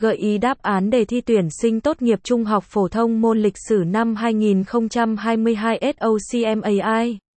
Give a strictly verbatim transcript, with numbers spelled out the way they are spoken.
Gợi ý đáp án đề thi tuyển sinh tốt nghiệp trung học phổ thông môn lịch sử năm hai nghìn không trăm hai mươi hai hát ô xê em a i.